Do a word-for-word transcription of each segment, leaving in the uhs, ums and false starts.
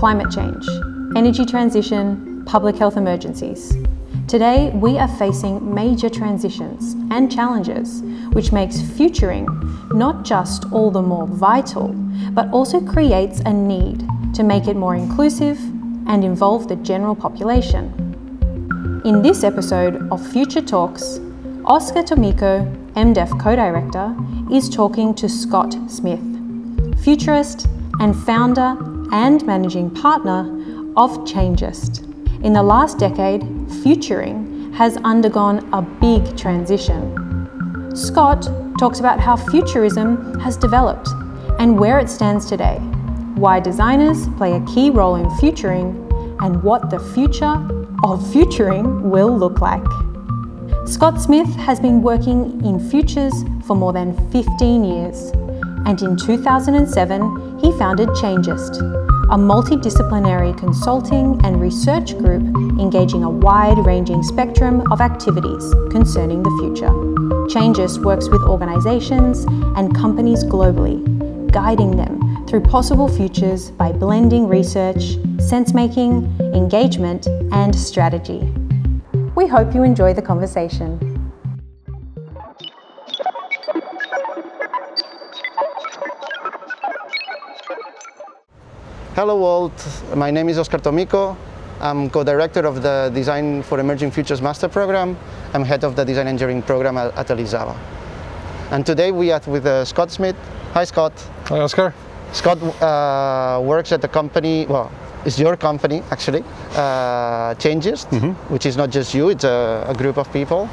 climate change, energy transition, public health emergencies. Today, we are facing major transitions and challenges, which makes futuring not just all the more vital, but also creates a need to make it more inclusive and involve the general population. In this episode of Future Talks, Oscar Tomico, M D E F co-director, is talking to Scott Smith, futurist and founder and managing partner of Changeist. In the last decade, futuring has undergone a big transition. Scott talks about how futurism has developed and where it stands today, why designers play a key role in futuring, and what the future of futuring will look like. Scott Smith has been working in futures for more than fifteen years, and in two thousand seven he founded Changeist, a multidisciplinary consulting and research group engaging a wide-ranging spectrum of activities concerning the future. Changeist works with organisations and companies globally, guiding them through possible futures by blending research, sense-making, engagement and strategy. We hope you enjoy the conversation. Hello world, my name is Oscar Tomico. I'm co-director of the Design for Emerging Futures Master Program. I'm head of the Design Engineering Program at, at Elisava. And today we are with uh, Scott Smith. Hi Scott. Hi Oscar. Scott uh, works at the company, well, it's your company actually, uh, Changeist, mm-hmm. which is not just you, it's a, a group of people.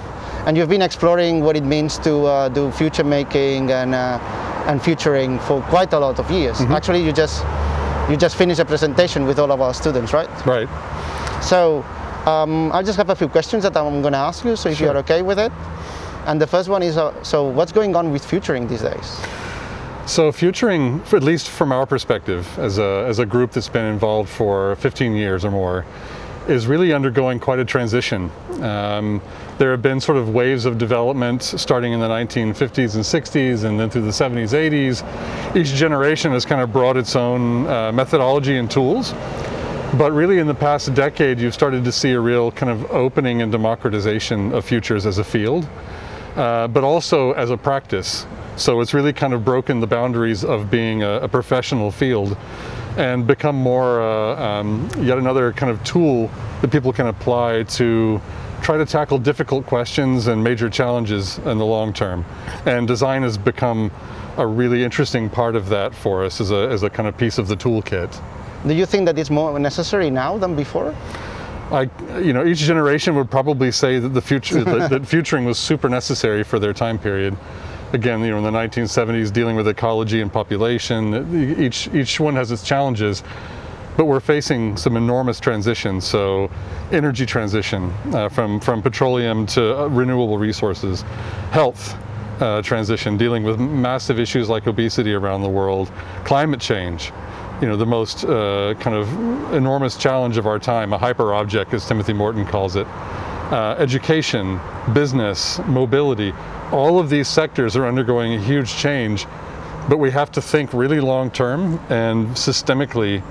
And you've been exploring what it means to uh, do future making and, uh, and futuring for quite a lot of years. Mm-hmm. Actually, you just You just finished a presentation with all of our students, right? Right. So, um, I just have a few questions that I'm going to ask you, so if sure. you're okay with it. And the first one is, uh, so what's going on with futuring these days? So futuring, at least from our perspective, as a, as a group that's been involved for fifteen years or more, is really undergoing quite a transition. Um, there have been sort of waves of development starting in the nineteen fifties and sixties and then through the seventies, eighties. Each generation has kind of brought its own uh, methodology and tools. But really in the past decade, you've started to see a real kind of opening and democratization of futures as a field, uh, but also as a practice. So it's really kind of broken the boundaries of being a, a professional field and become more uh, um, yet another kind of tool that people can apply to try to tackle difficult questions and major challenges in the long term. And design has become a really interesting part of that for us as a, as a kind of piece of the toolkit. Do you think that it's more necessary now than before? I, you know, each generation would probably say that the future, that, that futuring was super necessary for their time period. Again, you know, in the nineteen seventies, dealing with ecology and population, each, each one has its challenges, but we're facing some enormous transitions. So energy transition uh, from, from petroleum to uh, renewable resources, health uh, transition, dealing with massive issues like obesity around the world, climate change, you know, the most uh, kind of enormous challenge of our time, a hyperobject, as Timothy Morton calls it, uh, education, business, mobility. All of these sectors are undergoing a huge change, but we have to think really long term and systemically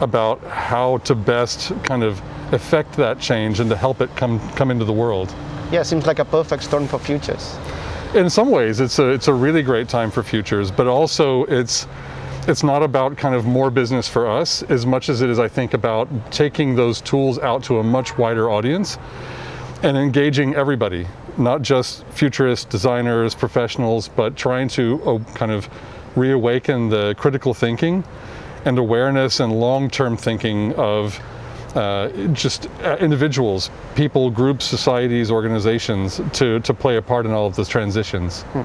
about how to best kind of affect that change and to help it come come into the world. Yeah, it seems like a perfect storm for futures. In some ways, it's a it's a really great time for futures, but also it's it's not about kind of more business for us as much as it is, I think, about taking those tools out to a much wider audience and engaging everybody. Not just futurists, designers, professionals, but trying to oh, kind of reawaken the critical thinking and awareness and long-term thinking of uh, just individuals, people, groups, societies, organizations to, to play a part in all of those transitions. Hmm.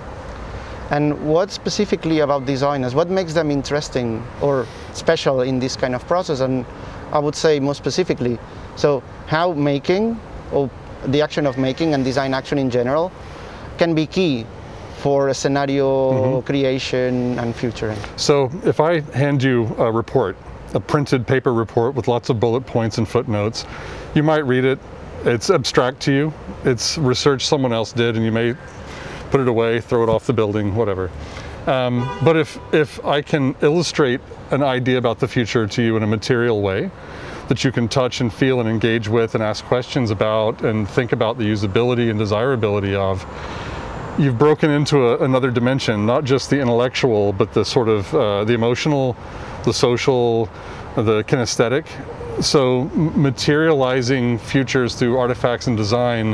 And what specifically about designers, what makes them interesting or special in this kind of process? And I would say more specifically, so how making or the action of making and design action in general can be key for a scenario mm-hmm. creation and futuring. So if I hand you a report, a printed paper report with lots of bullet points and footnotes, you might read it, it's abstract to you, it's research someone else did and you may put it away, throw it off the building, whatever. Um, but if, if I can illustrate an idea about the future to you in a material way that you can touch and feel and engage with and ask questions about and think about the usability and desirability of, you've broken into a, another dimension, not just the intellectual, but the sort of uh, the emotional, the social, the kinesthetic. So materializing futures through artifacts and design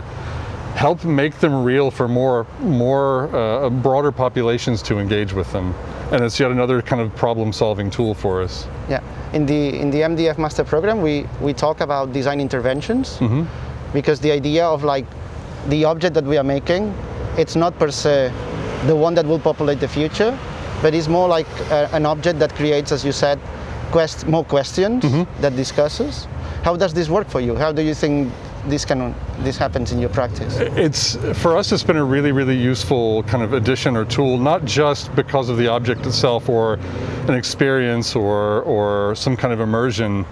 help make them real for more, more uh, broader populations to engage with them. And it's yet another kind of problem-solving tool for us. Yeah, in the in the M D E F Master Program, we, we talk about design interventions, mm-hmm. because the idea of like the object that we are making, it's not per se the one that will populate the future, but it's more like a, an object that creates, as you said, quest, more questions mm-hmm. that discusses. How does this work for you? How do you think this can this happens in your practice? It's for us, it's been a really, really useful kind of addition or tool, not just because of the object itself or an experience or or some kind of immersion.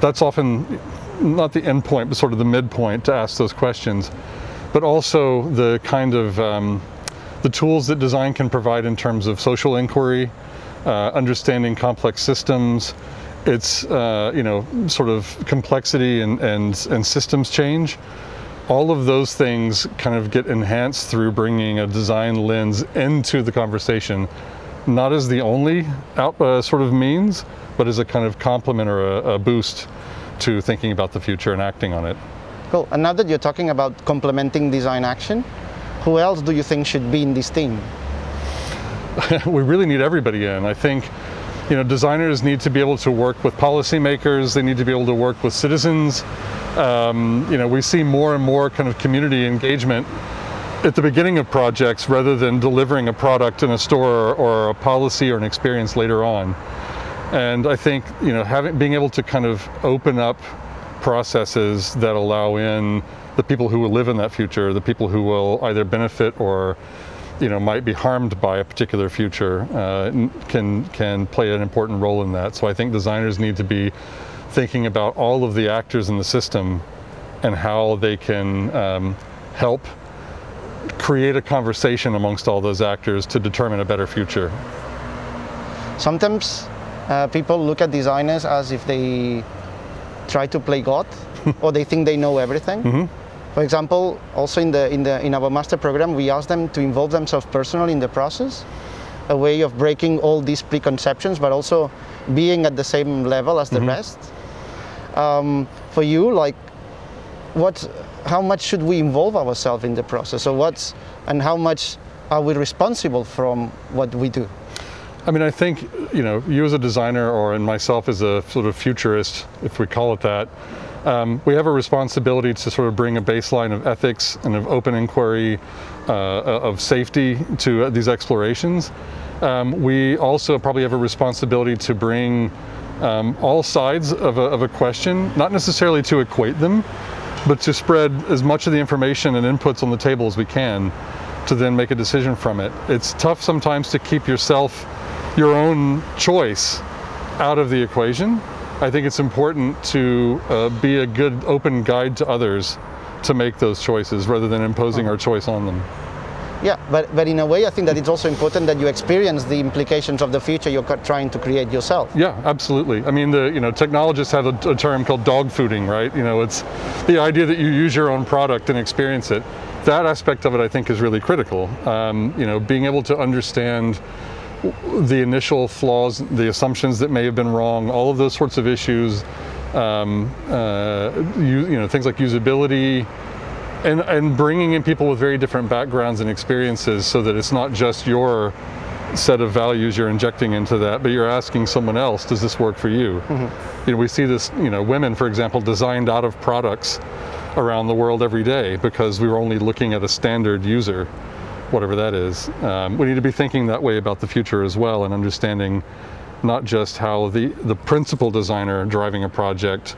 That's often not the end point, but sort of the midpoint to ask those questions. But also the kind of um, the tools that design can provide in terms of social inquiry, uh, understanding complex systems. It's, uh, you know, sort of complexity and, and, and systems change. All of those things kind of get enhanced through bringing a design lens into the conversation, not as the only out, uh, sort of means, but as a kind of complement or a, a boost to thinking about the future and acting on it. Cool. And now that you're talking about complementing design action, who else do you think should be in this team? We really need everybody in, I think. You know, designers need to be able to work with policymakers. They need to be able to work with citizens. Um, you know, we see more and more kind of community engagement at the beginning of projects rather than delivering a product in a store or, or a policy or an experience later on. And I think, you know, having being able to kind of open up processes that allow in the people who will live in that future, the people who will either benefit or you know, might be harmed by a particular future, uh, can can play an important role in that. So I think designers need to be thinking about all of the actors in the system and how they can um, help create a conversation amongst all those actors to determine a better future. Sometimes uh, people look at designers as if they try to play God or they think they know everything. Mm-hmm. For example, also in the in the in our master program, we ask them to involve themselves personally in the process, a way of breaking all these preconceptions, but also being at the same level as the mm-hmm. rest. Um, for you, like, what? How much should we involve ourselves in the process? So what's and how much are we responsible from what we do? I mean, I think you know, you as a designer, or and myself as a sort of futurist, if we call it that. Um, we have a responsibility to sort of bring a baseline of ethics and of open inquiry, uh, of safety to these explorations. Um, we also probably have a responsibility to bring um, all sides of a, of a question, not necessarily to equate them, but to spread as much of the information and inputs on the table as we can to then make a decision from it. It's tough sometimes to keep yourself, your own choice out of the equation. I think it's important to uh, be a good open guide to others to make those choices rather than imposing our choice on them. Yeah, but, but in a way I think that it's also important that you experience the implications of the future you're trying to create yourself. Yeah, absolutely. I mean, the you know technologists have a, a term called dog fooding, right? You know, it's the idea that you use your own product and experience it. That aspect of it I think is really critical. Um, you know, being able to understand the initial flaws, the assumptions that may have been wrong, all of those sorts of issues, um, uh, you, you know, things like usability, and, and bringing in people with very different backgrounds and experiences so that it's not just your set of values you're injecting into that, but you're asking someone else, does this work for you? Mm-hmm. You know, we see this, you know, women, for example, designed out of products around the world every day because we were only looking at a standard user, whatever that is. Um, we need to be thinking that way about the future as well, and understanding not just how the, the principal designer driving a project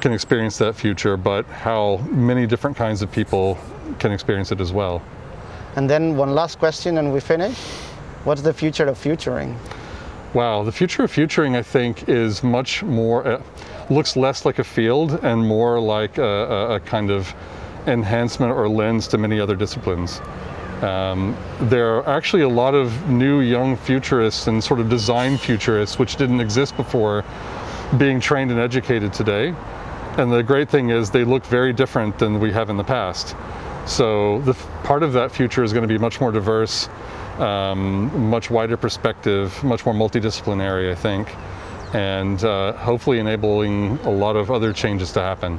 can experience that future, but how many different kinds of people can experience it as well. And then one last question and we finish. What's the future of futuring? Wow, the future of futuring I think is much more, uh, looks less like a field and more like a, a, a kind of enhancement or lens to many other disciplines. Um, there are actually a lot of new young futurists and sort of design futurists, which didn't exist before, being trained and educated today. And the great thing is they look very different than we have in the past. So the part of that future is going to be much more diverse, um, much wider perspective, much more multidisciplinary, I think, and uh, hopefully enabling a lot of other changes to happen.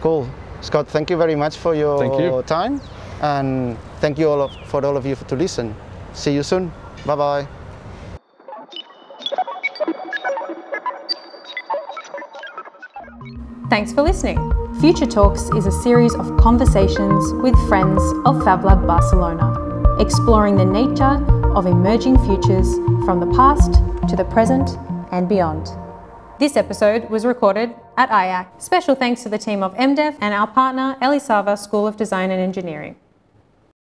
Cool. Scott, thank you very much for your thank you. time. And thank you all of, for all of you for, to listen. See you soon. Bye-bye. Thanks for listening. Future Talks is a series of conversations with friends of Fab Lab Barcelona, exploring the nature of emerging futures from the past to the present and beyond. This episode was recorded at I A C. Special thanks to the team of M D E F and our partner Elisava School of Design and Engineering.